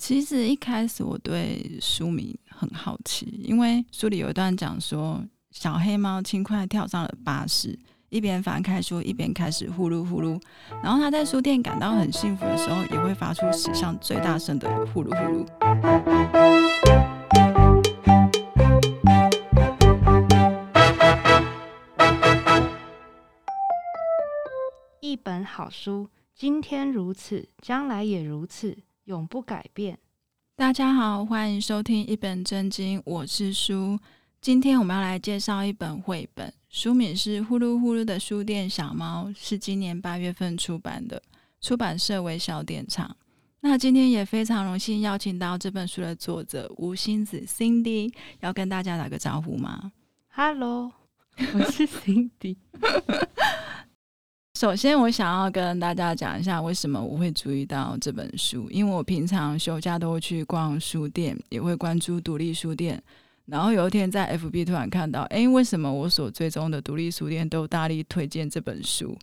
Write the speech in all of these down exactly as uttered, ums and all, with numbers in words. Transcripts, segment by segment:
其实一开始我对书名很好奇，因为书里有一段讲说，小黑猫轻快跳上了巴士，一边翻开书一边开始呼噜呼噜，然后他在书店感到很幸福的时候，也会发出史上最大声的呼噜呼噜。一本好书，今天如此，将来也如此，永不改变。大家好，欢迎收听一本正经，我是书。今天我们要来介绍一本绘本，书名是《呼噜呼噜的书店小猫》，是今年八月份出版的，出版社为小典藏。那今天也非常荣幸邀请到这本书的作者吴欣芷 Cindy， 要跟大家打个招呼吗？ Hello， 我是 Cindy。首先我想要跟大家讲一下为什么我会注意到这本书，因为我平常休假都会去逛书店，也会关注独立书店，然后有一天在 F B 突然看到，哎，为什么我所追踪的独立书店都大力推荐这本书，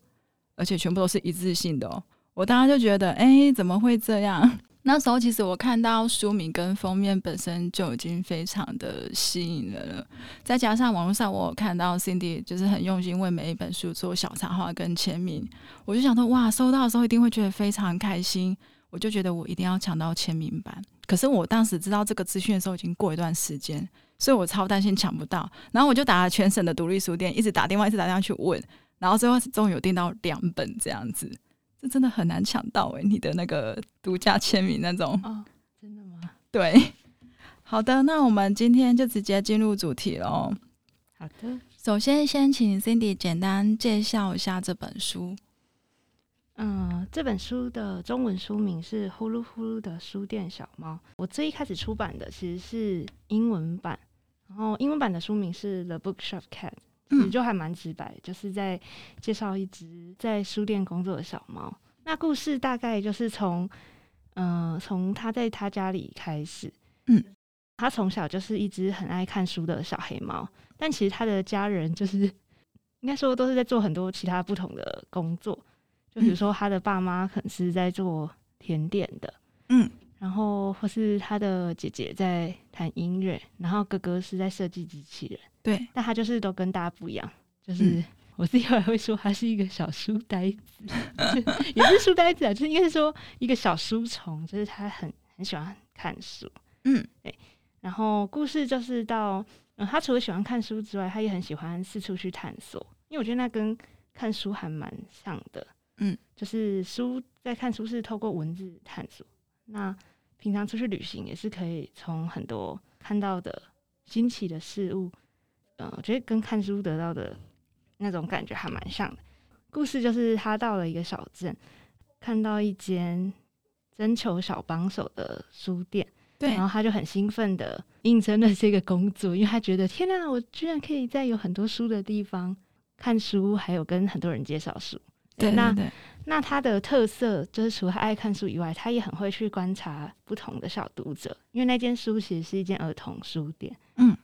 而且全部都是一致性的哦。我当时就觉得，哎，怎么会这样？那时候其实我看到书名跟封面本身就已经非常的吸引人了，再加上网络上我有看到 Cindy 就是很用心为每一本书做小插画跟签名，我就想说哇，收到的时候一定会觉得非常开心，我就觉得我一定要抢到签名版。可是我当时知道这个资讯的时候已经过一段时间，所以我超担心抢不到，然后我就打了全省的独立书店，一直打电话一直打电话去问，然后最后终于有订到两本这样子。这真的很难抢到耶，你的那个独家签名那种、哦、真的吗？对，好的，那我们今天就直接进入主题咯。好的，首先先请 Cindy 简单介绍一下这本书。嗯，这本书的中文书名是《呼噜呼噜的书店小猫》，我最一开始出版的其实是英文版，然后英文版的书名是 The Bookshop Cat，其实就还蛮直白，就是在介绍一只在书店工作的小猫。那故事大概就是从呃从他在他家里开始。嗯，他从小就是一只很爱看书的小黑猫，但其实他的家人就是应该说都是在做很多其他不同的工作，就比如说他的爸妈可能是在做甜点的，嗯，然后或是他的姐姐在弹音乐，然后哥哥是在设计机器人。对，但他就是都跟大家不一样，就是我自己还会说他是一个小书呆子，也不是书呆子啊，就是应该是说一个小书虫，就是他很很喜欢看书。嗯，对。然后故事就是到、嗯、他除了喜欢看书之外，他也很喜欢四处去探索，因为我觉得那跟看书还蛮像的。嗯，就是书在看书是透过文字探索，那平常出去旅行也是可以从很多看到的新奇的事物。嗯，我觉得跟看书得到的那种感觉还蛮像的。故事就是他到了一个小镇，看到一间征求小帮手的书店，对，然后他就很兴奋的应征了这个工作，因为他觉得天啊，我居然可以在有很多书的地方看书，还有跟很多人介绍书。对，那对对对那他的特色就是除了他爱看书以外，他也很会去观察不同的小读者，因为那间书其实是一间儿童书店。嗯，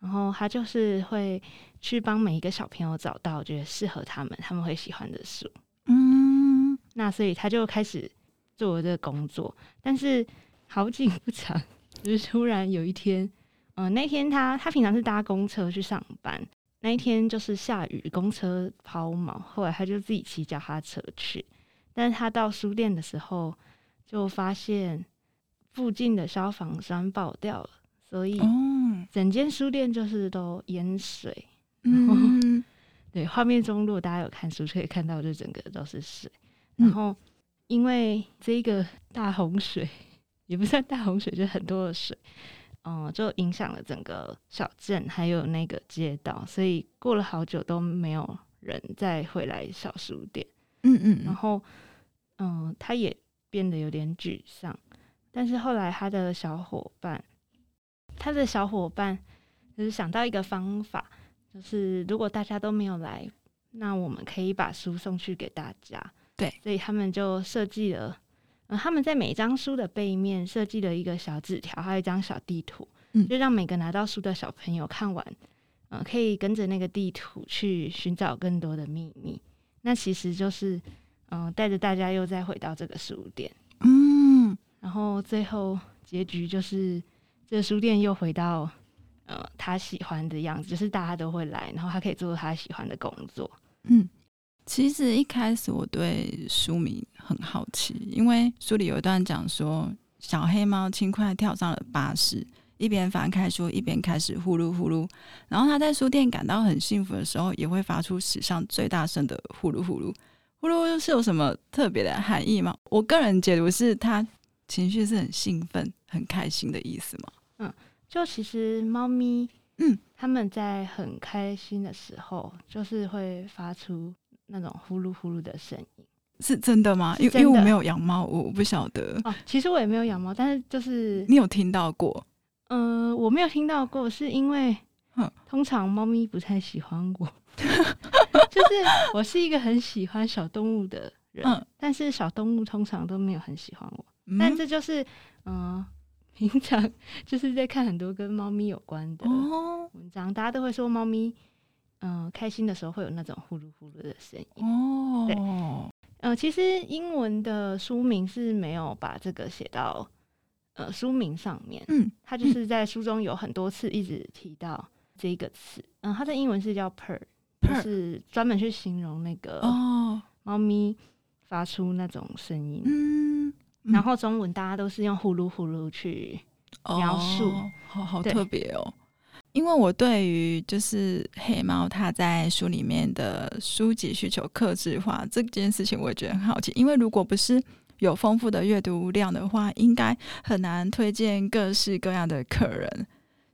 然后他就是会去帮每一个小朋友找到觉得适合他们他们会喜欢的书。嗯，那所以他就开始做这个工作，但是好景不长，就是突然有一天、呃、那天他他平常是搭公车去上班，那一天就是下雨，公车抛锚，后来他就自己骑脚踏车去，但是他到书店的时候就发现附近的消防栓爆掉了，所以整间书店就是都淹水。嗯，对，画面中如果大家有看书可以看到，就整个都是水。然后因为这个大洪水，也不算大洪水，就是很多的水，嗯、呃，就影响了整个小镇还有那个街道，所以过了好久都没有人再回来小书店。嗯嗯，然后嗯、呃，他也变得有点沮丧，但是后来他的小伙伴。他的小伙伴就是想到一个方法，就是如果大家都没有来，那我们可以把书送去给大家。对，所以他们就设计了、呃、他们在每张书的背面设计了一个小纸条，还有一张小地图、嗯、就让每个拿到书的小朋友看完、呃、可以跟着那个地图去寻找更多的秘密。那其实就是带着、呃、大家又再回到这个书店。嗯，然后最后结局就是这个书店又回到呃他喜欢的样子，就是大家都会来，然后他可以做他喜欢的工作。嗯，其实一开始我对书名很好奇，因为书里有一段讲说小黑猫轻快跳上了巴士，一边翻开书一边开始呼噜呼噜，然后他在书店感到很幸福的时候也会发出史上最大声的呼噜呼噜。呼噜是有什么特别的含义吗？我个人解读是他情绪是很兴奋很开心的意思吗？嗯，就其实猫咪嗯，他们在很开心的时候就是会发出那种呼噜呼噜的声音。是真的吗？真的，因为我没有养猫，我不晓得、哦、其实我也没有养猫，但是就是你有听到过？嗯、呃，我没有听到过，是因为通常猫咪不太喜欢我就是我是一个很喜欢小动物的人、嗯、但是小动物通常都没有很喜欢我、嗯、但这就是嗯、呃，平常就是在看很多跟猫咪有关的文章、哦、大家都会说猫咪嗯、呃，开心的时候会有那种呼噜呼噜的声音哦。对，呃，其实英文的书名是没有把这个写到呃书名上面，嗯，它就是在书中有很多次一直提到这个词，嗯、呃，它的英文是叫 purr， 就是专门去形容那个猫咪发出那种声音、哦嗯，嗯，然后中文大家都是用呼噜呼噜去描述，哦、好好特别哦。因为我对于就是黑猫它在书里面的书籍需求客制化这件事情我也觉得很好奇，因为如果不是有丰富的阅读量的话应该很难推荐各式各样的客人，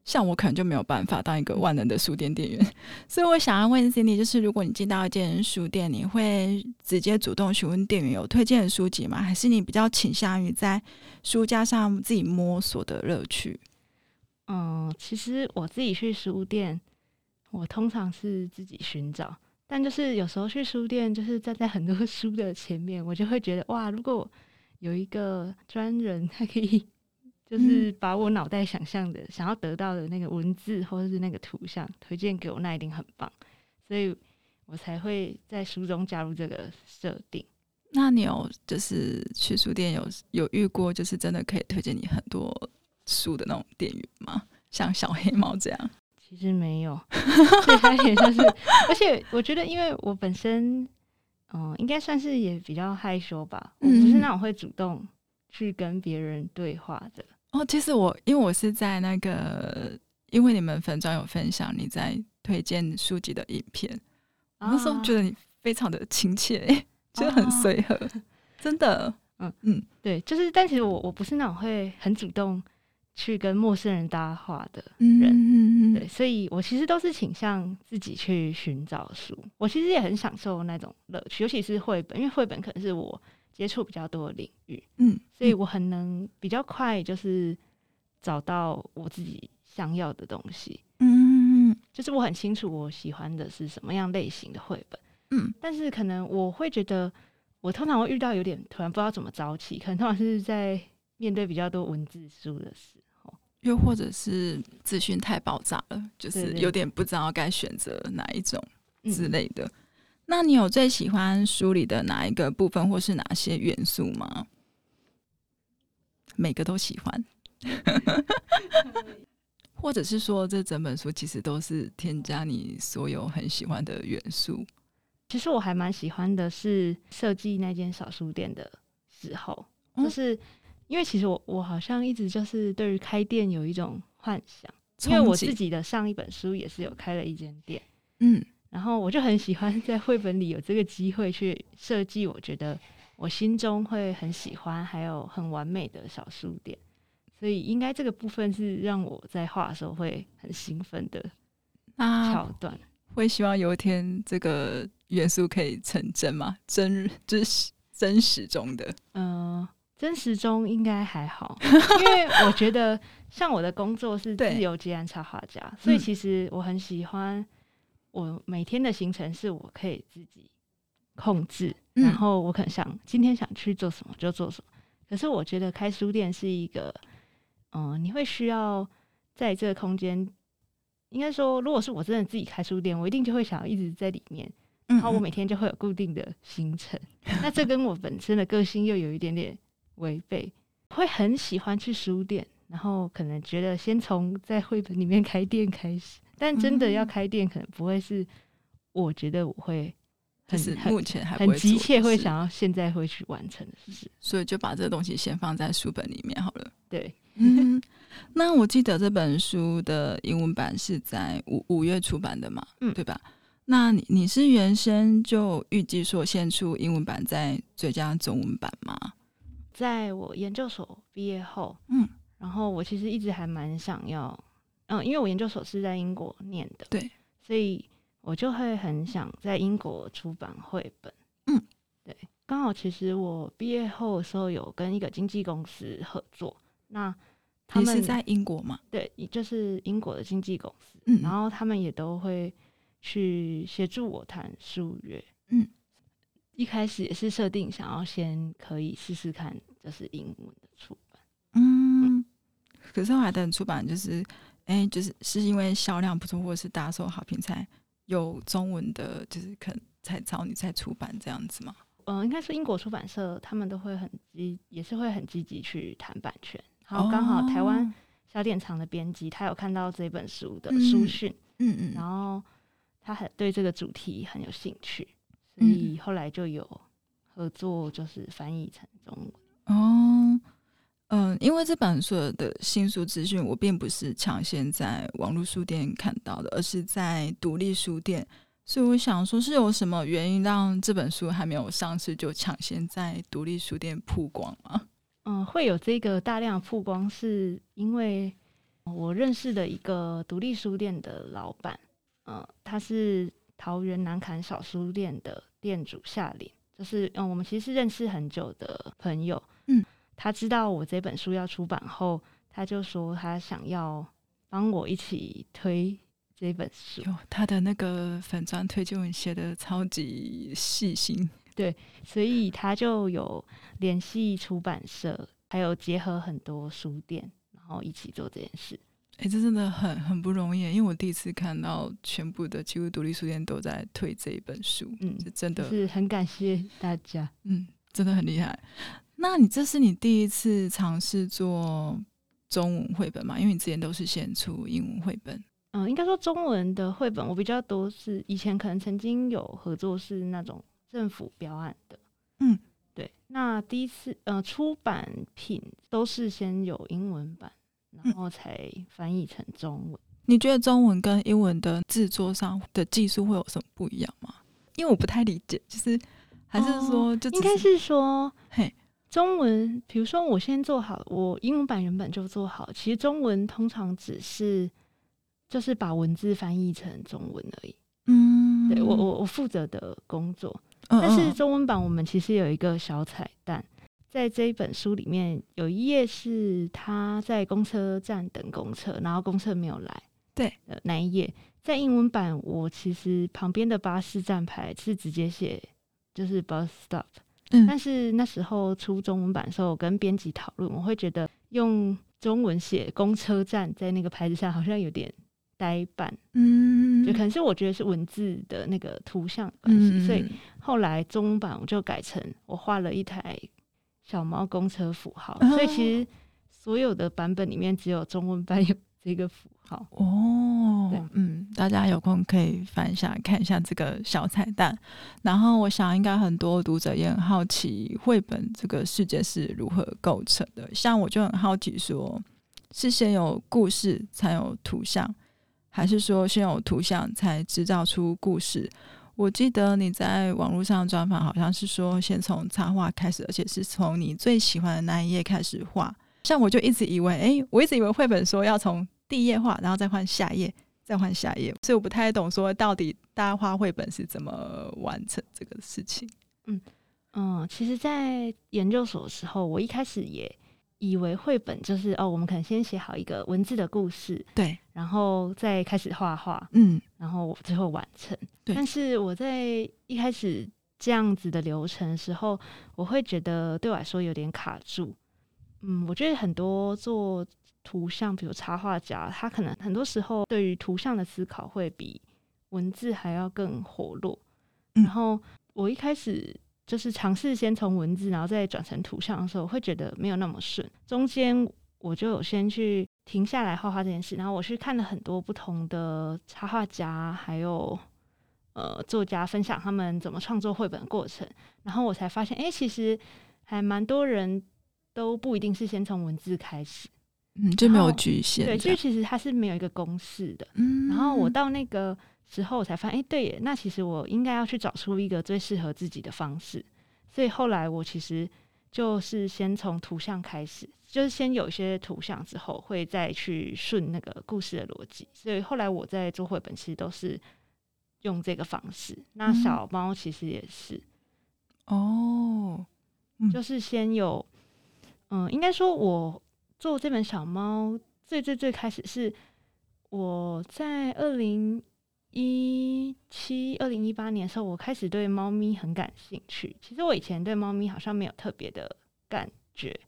像我可能就没有办法当一个万能的书店店员，所以我想要问 Cindy 就是如果你进到一间书店你会直接主动询问店员有推荐的书籍吗？还是你比较倾向于在书架上自己摸索的乐趣？嗯，其实我自己去书店我通常是自己寻找，但就是有时候去书店就是站在很多书的前面，我就会觉得哇，如果有一个专人他可以就是把我脑袋想象的、嗯、想要得到的那个文字或者是那个图像推荐给我，那一定很棒，所以我才会在书中加入这个设定。那你有就是去书店有有遇过就是真的可以推荐你很多书的那种店员吗？像小黑猫这样？其实没有所以他也就是而且我觉得因为我本身、呃、应该算是也比较害羞吧，我不是那种会主动去跟别人对话的、嗯、哦。其实我因为我是在那个因为你们粉专有分享你在推荐书籍的影片、啊、我那时候觉得你非常的亲切、欸、就很随和、啊、真的嗯嗯，对，就是但其实我我不是那种会很主动去跟陌生人搭话的人、嗯嗯嗯、对，所以我其实都是倾向自己去寻找书，我其实也很享受那种乐趣，尤其是绘本，因为绘本可能是我接触比较多的领域、嗯、所以我很能比较快就是找到我自己想要的东西、嗯、就是我很清楚我喜欢的是什么样类型的绘本、嗯、但是可能我会觉得我通常会遇到有点突然不知道怎么着起，可能通常是在面对比较多文字书的时候，又或者是资讯太爆炸了，就是有点不知道该选择哪一种之类的、嗯、那你有最喜欢书里的哪一个部分或是哪些元素吗？每个都喜欢或者是说这整本书其实都是添加你所有很喜欢的元素？其实我还蛮喜欢的是设计那间小书店的时候，就是、嗯因为其实 我, 我好像一直就是对于开店有一种幻想，因为我自己的上一本书也是有开了一间店，嗯，然后我就很喜欢在绘本里有这个机会去设计我觉得我心中会很喜欢还有很完美的小书店，所以应该这个部分是让我在画的时候会很兴奋的桥段、啊、会希望有一天这个元素可以成真吗？ 真,、就是、真实中的嗯、呃真实中应该还好因为我觉得像我的工作是自由接案插画家，所以其实我很喜欢我每天的行程是我可以自己控制、嗯、然后我可能想今天想去做什么就做什么，可是我觉得开书店是一个、呃、你会需要在这个空间，应该说如果是我真的自己开书店我一定就会想要一直在里面，然后我每天就会有固定的行程、嗯嗯、那这跟我本身的个性又有一点点违背，会很喜欢去书店，然后可能觉得先从在绘本里面开店开始，但真的要开店可能不会是我觉得我会很就是目前还不会很急切会想要现在会去完成的事，所以就把这个东西先放在书本里面好了。对，嗯，那我记得这本书的英文版是在 五, 五月出版的嘛、嗯、对吧？那 你, 你是原先就预计说先出英文版再追加中文版吗？在我研究所毕业后，嗯，然后我其实一直还蛮想要，嗯，因为我研究所是在英国念的，对，所以我就会很想在英国出版绘本。嗯，对，刚好其实我毕业后的时候有跟一个经纪公司合作，那他们也是在英国吗？对，就是英国的经纪公司，嗯，然后他们也都会去协助我谈书约。嗯，一开始也是设定想要先可以试试看就是英文的出版。 嗯, 嗯可是后来的出版就是哎、欸，就是是因为销量不错或是大受好评才有中文的，就是可能才找你才出版这样子吗？嗯，应该是英国出版社他们都会很积也是会很积极去谈版权，然后刚好台湾小典藏的编辑他有看到这本书的书讯，嗯嗯，然后他很对这个主题很有兴趣，所以后来就有合作，就是翻译成中文。哦，嗯，因为这本书的新书资讯我并不是抢先在网络书店看到的，而是在独立书店，所以我想说是有什么原因让这本书还没有上市就抢先在独立书店曝光吗？嗯，会有这个大量曝光是因为我认识的一个独立书店的老板，嗯，他是桃园南崁小书店的店主夏琳，就是嗯，我们其实是认识很久的朋友，嗯，他知道我这本书要出版后，他就说他想要帮我一起推这本书。有他的那个粉专推荐文写的超级细心，对，所以他就有联系出版社，还有结合很多书店，然后一起做这件事。哎、欸，这真的很很不容易，因为我第一次看到全部的几乎独立书店都在推这一本书，嗯，是真的是很感谢大家，嗯，真的很厉害。那你这是你第一次尝试做中文绘本吗？因为你之前都是先出英文绘本。嗯，应该说中文的绘本我比较多，是以前可能曾经有合作是那种政府标案的，嗯，对。那第一次呃出版品都是先有英文版，然后才翻译成中文。嗯，你觉得中文跟英文的制作上的技术会有什么不一样吗？因为我不太理解，就是还是说就只是、哦、应该是说嘿。中文比如说我先做好，我英文版原本就做好，其实中文通常只是就是把文字翻译成中文而已，嗯，对，我我我负责的工作。嗯嗯，但是中文版我们其实有一个小彩蛋，在这一本书里面有一页是他在公车站等公车，然后公车没有来，对，呃、那一页在英文版我其实旁边的巴士站牌是直接写就是 bus stop，嗯，但是那时候出中文版的时候我跟编辑讨论，我会觉得用中文写公车站在那个牌子上好像有点呆板，嗯，就可能是我觉得是文字的那个图像关系，嗯，所以后来中文版我就改成我画了一台小猫公车符号，哦，所以其实所有的版本里面只有中文版有这个符号。哦，嗯，大家有空可以翻一下看一下这个小彩蛋。然后我想应该很多读者也很好奇绘本这个世界是如何构成的，像我就很好奇说是先有故事才有图像，还是说先有图像才制造出故事？我记得你在网络上专访好像是说先从插画开始，而且是从你最喜欢的那一页开始画。像我就一直以为哎、欸，我一直以为绘本说要从第一页画，然后再换下页，再换下页，所以我不太懂说到底大家画绘本是怎么完成这个事情。嗯嗯，其实在研究所的时候我一开始也以为绘本就是哦，我们可能先写好一个文字的故事，对，然后再开始画画，嗯，然后最后完成。对，但是我在一开始这样子的流程的时候我会觉得对我来说有点卡住。嗯，我觉得很多做图像比如插画家他可能很多时候对于图像的思考会比文字还要更活络，嗯，然后我一开始就是尝试先从文字然后再转成图像的时候，会觉得没有那么顺。中间我就有先去停下来画画这件事，然后我去看了很多不同的插画家还有呃作家分享他们怎么创作绘本的过程，然后我才发现哎、欸，其实还蛮多人都不一定是先从文字开始，嗯，就没有局限，对，就其实它是没有一个公式的。嗯，然后我到那个时候我才发现哎、欸，对耶，那其实我应该要去找出一个最适合自己的方式，所以后来我其实就是先从图像开始，就是先有一些图像之后会再去顺那个故事的逻辑，所以后来我在做绘本其实都是用这个方式。那小猫其实也是哦、嗯，就是先有嗯、呃，应该说我做这本小猫最最最开始是我在二零一七、二零一八年的时候，我开始对猫咪很感兴趣。其实我以前对猫咪好像没有特别的感觉，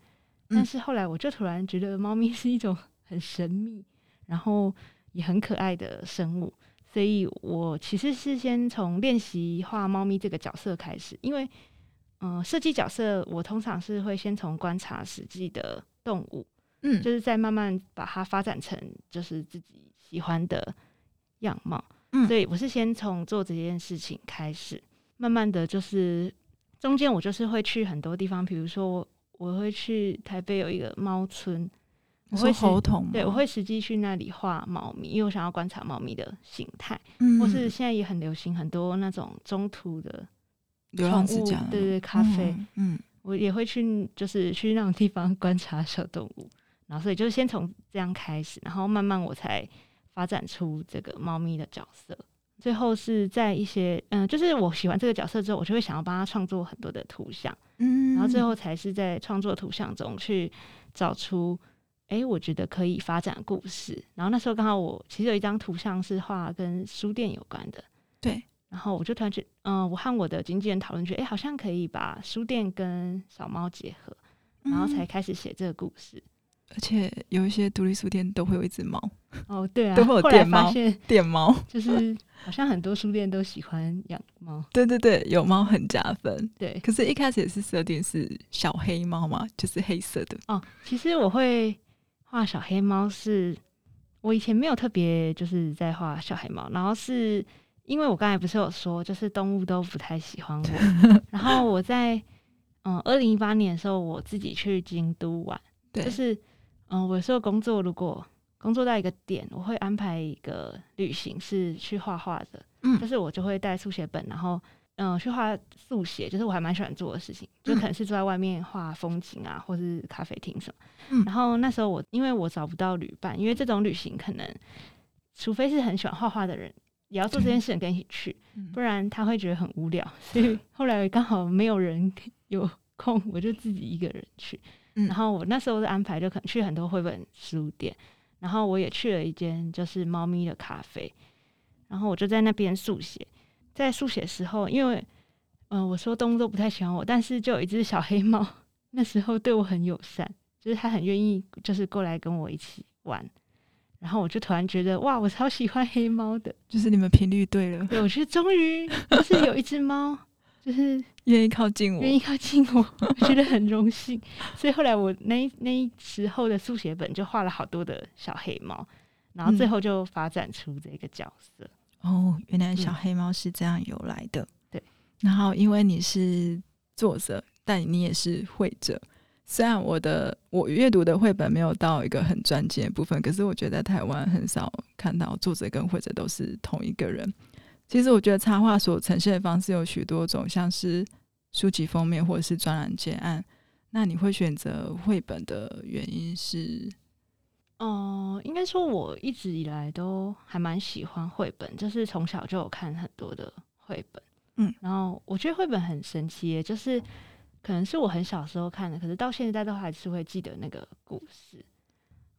但是后来我就突然觉得猫咪是一种很神秘，然后也很可爱的生物。所以我其实是先从练习画猫咪这个角色开始，因为嗯，设计角色我通常是会先从观察实际的动物，嗯，就是再慢慢把它发展成就是自己喜欢的样貌。嗯，所以我是先从做这件事情开始，慢慢的就是中间我就是会去很多地方，比如说 我, 我会去台北有一个猫村，我会猴童，对，我会实际去那里画猫咪，因为我想要观察猫咪的形态。嗯，或是现在也很流行很多那种中途的流浪之家，对 对, 對，咖啡，嗯，我也会去，就是去那种地方观察小动物，然后所以就是先从这样开始，然后慢慢我才发展出这个猫咪的角色，最后是在一些嗯、呃，就是我喜欢这个角色之后，我就会想要帮他创作很多的图像，嗯，然后最后才是在创作图像中去找出，哎、欸，我觉得可以发展故事。然后那时候刚好我其实有一张图像是画跟书店有关的，对，然后我就突然觉得，嗯、呃，我和我的经纪人讨论觉得，哎、欸，好像可以把书店跟小猫结合，然后才开始写这个故事。嗯，而且有一些独立书店都会有一只猫哦，对啊，都会有店猫，店猫就是好像很多书店都喜欢养猫，对对对，有猫很加分。对，可是一开始也是设定是小黑猫嘛，就是黑色的哦。其实我会画小黑猫是我以前没有特别就是在画小黑猫，然后是因为我刚才不是有说就是动物都不太喜欢我然后我在嗯二零一八年的时候我自己去京都玩，对，就是嗯，我有时候工作，如果工作到一个点，我会安排一个旅行是去画画的。嗯，就是我就会带速写本，然后嗯、呃、去画速写，就是我还蛮喜欢做的事情，就可能是坐在外面画风景啊，或是咖啡厅什么。嗯，然后那时候我因为我找不到旅伴，因为这种旅行可能除非是很喜欢画画的人也要做这件事跟你一起去，嗯，不然他会觉得很无聊。所以后来刚好没有人有空，我就自己一个人去。嗯，然后我那时候的安排就可能去很多绘本书店，然后我也去了一间就是猫咪的咖啡，然后我就在那边速写。在速写的时候，因为嗯、呃，我说动物都不太喜欢我，但是就有一只小黑猫那时候对我很友善，就是它很愿意就是过来跟我一起玩，然后我就突然觉得哇，我超喜欢黑猫的，就是你们频率对了，对，我觉得终于就是有一只猫就是愿意靠近我，愿意靠近我，我觉得很荣幸。所以后来我那那一时候的速写本就画了好多的小黑猫，然后最后就发展出这个角色。嗯，哦，原来小黑猫是这样由来的。对，嗯。然后因为你是作者，但你也是绘者。虽然我的我阅读的绘本没有到一个很专精的部分，可是我觉得在台湾很少看到作者跟绘者都是同一个人。其实我觉得插画所呈现的方式有许多种，像是书籍封面或者是专栏结案。那你会选择绘本的原因是？哦、呃，应该说我一直以来都还蛮喜欢绘本，就是从小就有看很多的绘本。嗯，然后我觉得绘本很神奇耶，就是可能是我很小时候看的，可是到现在都还是会记得那个故事。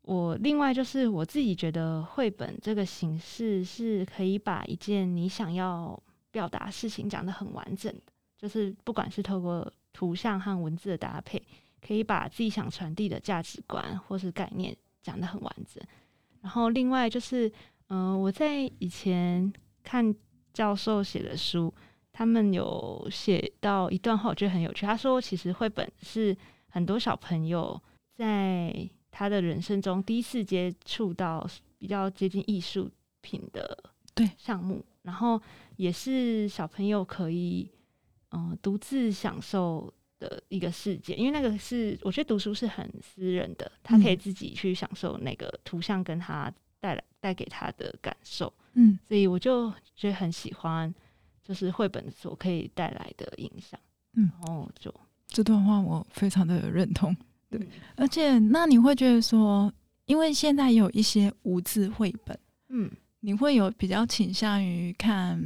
我另外就是我自己觉得绘本这个形式是可以把一件你想要表达事情讲得很完整的，就是不管是透过图像和文字的搭配，可以把自己想传递的价值观或是概念讲得很完整。然后另外就是嗯、呃，我在以前看教授写的书，他们有写到一段话，我觉得很有趣。他说其实绘本是很多小朋友在他的人生中第一次接触到比较接近艺术品的项目，然后也是小朋友可以嗯独自享受的一个世界，因为那个是我觉得读书是很私人的，他可以自己去享受那个图像跟他带来带给他的感受，嗯，所以我就觉得很喜欢，就是绘本所可以带来的影响，嗯，然后就这段话我非常的认同，对，嗯，而且那你会觉得说，因为现在有一些无字绘本，嗯，你会有比较倾向于看。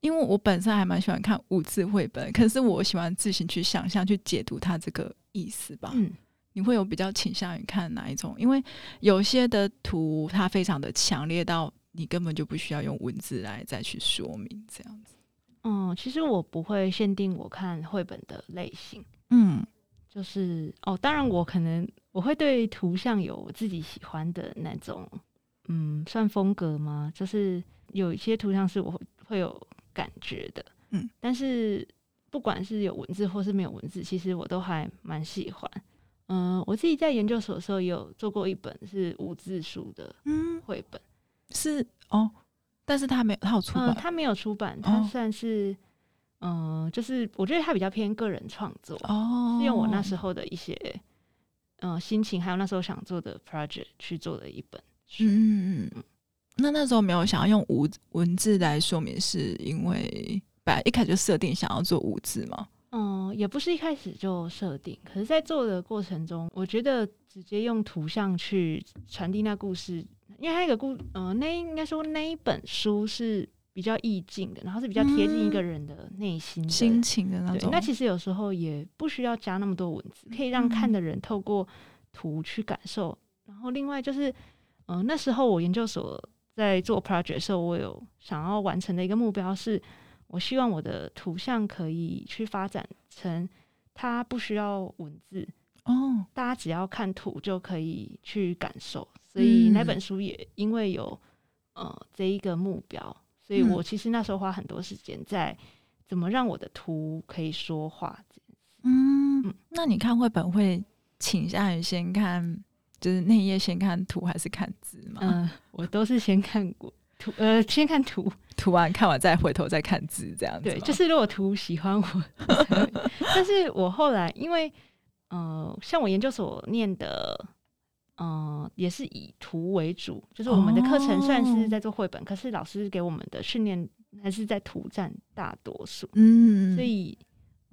因为我本身还蛮喜欢看无字绘本，可是我喜欢自行去想象去解读它这个意思吧，嗯，你会有比较倾向于看哪一种？因为有些的图它非常的强烈到你根本就不需要用文字来再去说明这样子。嗯，其实我不会限定我看绘本的类型，嗯，就是哦，当然我可能我会对图像有我自己喜欢的那种，嗯，算风格吗？就是有一些图像是我会有感觉的，嗯，但是不管是有文字或是没有文字，其实我都还蛮喜欢。嗯、呃，我自己在研究所的时候也有做过一本是无字书的绘本，嗯，是哦，但是它没有，它有出版，呃、它没有出版，它算是嗯、哦呃，就是我觉得它比较偏个人创作哦，是用我那时候的一些嗯、呃、心情，还有那时候想做的 project 去做的一本书，嗯嗯嗯。那那时候没有想要用无文字来说明，是因为本来一开始就设定想要做无字吗？嗯，也不是一开始就设定，可是在做的过程中，我觉得直接用图像去传递那故事，因为它一个故，呃，那应该说那一本书是比较意境的，然后是比较贴近一个人的内心的、嗯、心情的那种。那其实有时候也不需要加那么多文字，可以让看的人透过图去感受。嗯、然后另外就是，嗯、呃，那时候我研究所。在做 project 的时候，我有想要完成的一个目标是，我希望我的图像可以去发展成它不需要文字哦，大家只要看图就可以去感受。所以那本书也因为有、嗯、呃这一个目标，所以我其实那时候花很多时间在怎么让我的图可以说话。嗯，嗯那你看绘本会倾向于先看？就是那一页先看图还是看字吗？嗯、呃，我都是先看图，呃，先看图，图完看完再回头再看字这样子。对，就是如果图喜欢我，但是我后来因为呃，像我研究所念的，嗯、呃，也是以图为主，就是我们的课程虽然是在做绘本，哦、可是老师给我们的训练还是在图占大多数。嗯，所以。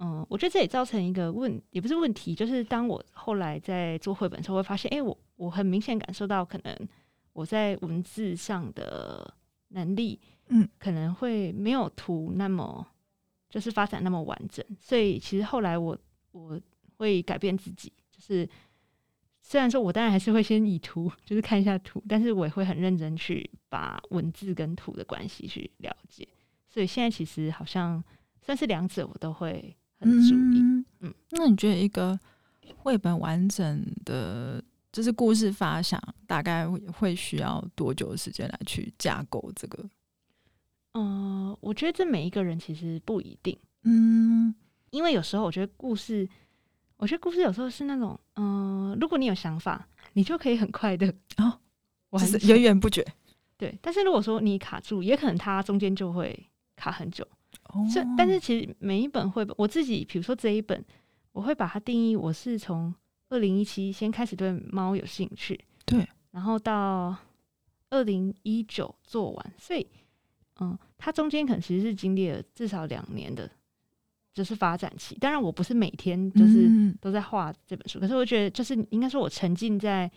嗯，我觉得这也造成一个问，也不是问题，就是当我后来在做绘本的时候，会发现，哎、欸，我我很明显感受到，可能我在文字上的能力，嗯，可能会没有图那么，就是发展那么完整。所以其实后来我我会改变自己，就是虽然说我当然还是会先以图，就是看一下图，但是我也会很认真去把文字跟图的关系去了解。所以现在其实好像算是两者我都会。很注意，嗯嗯，那你觉得一个绘本完整的就是故事发想大概会需要多久的时间来去架构这个？嗯、呃，我觉得这每一个人其实不一定，嗯，因为有时候我觉得故事我觉得故事有时候是那种嗯、呃，如果你有想法你就可以很快的哦，就是源源不绝，对，但是如果说你卡住也可能它中间就会卡很久，所以但是其实每一本绘本，我自己比如说这一本，我会把它定义，我是从二零一七先开始对猫有兴趣，对，然后到二零一九做完，所以嗯，它中间可能其实是经历了至少两年的，就是发展期。当然我不是每天就是都在画这本书，嗯、可是我觉得就是应该说我沉浸在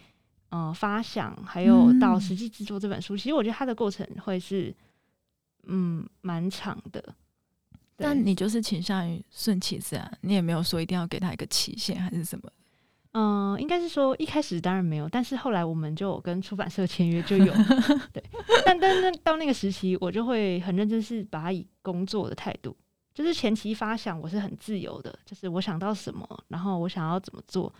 嗯、呃、发想，还有到实际制作这本书，嗯、其实我觉得它的过程会是嗯蛮长的。但你就是倾向于顺其自然，你也没有说一定要给他一个期限还是什么？嗯、呃，应该是说一开始当然没有，但是后来我们就有跟出版社签约就有，对。但但是到那个时期，我就会很认真，是把它以工作的态度，就是前期发想我是很自由的，就是我想到什么，然后我想要怎么做，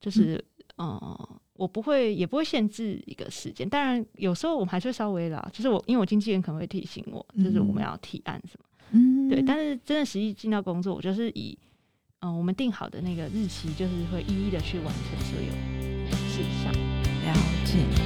就是嗯、呃，我不会也不会限制一个时间。当然有时候我们还是稍微啦，就是我因为我经纪人可能会提醒我，就是我们要提案什么，嗯。嗯、对，但是真的实际进到工作，我就是以嗯、呃、我们定好的那个日期，就是会一一的去完成所有事项。了解。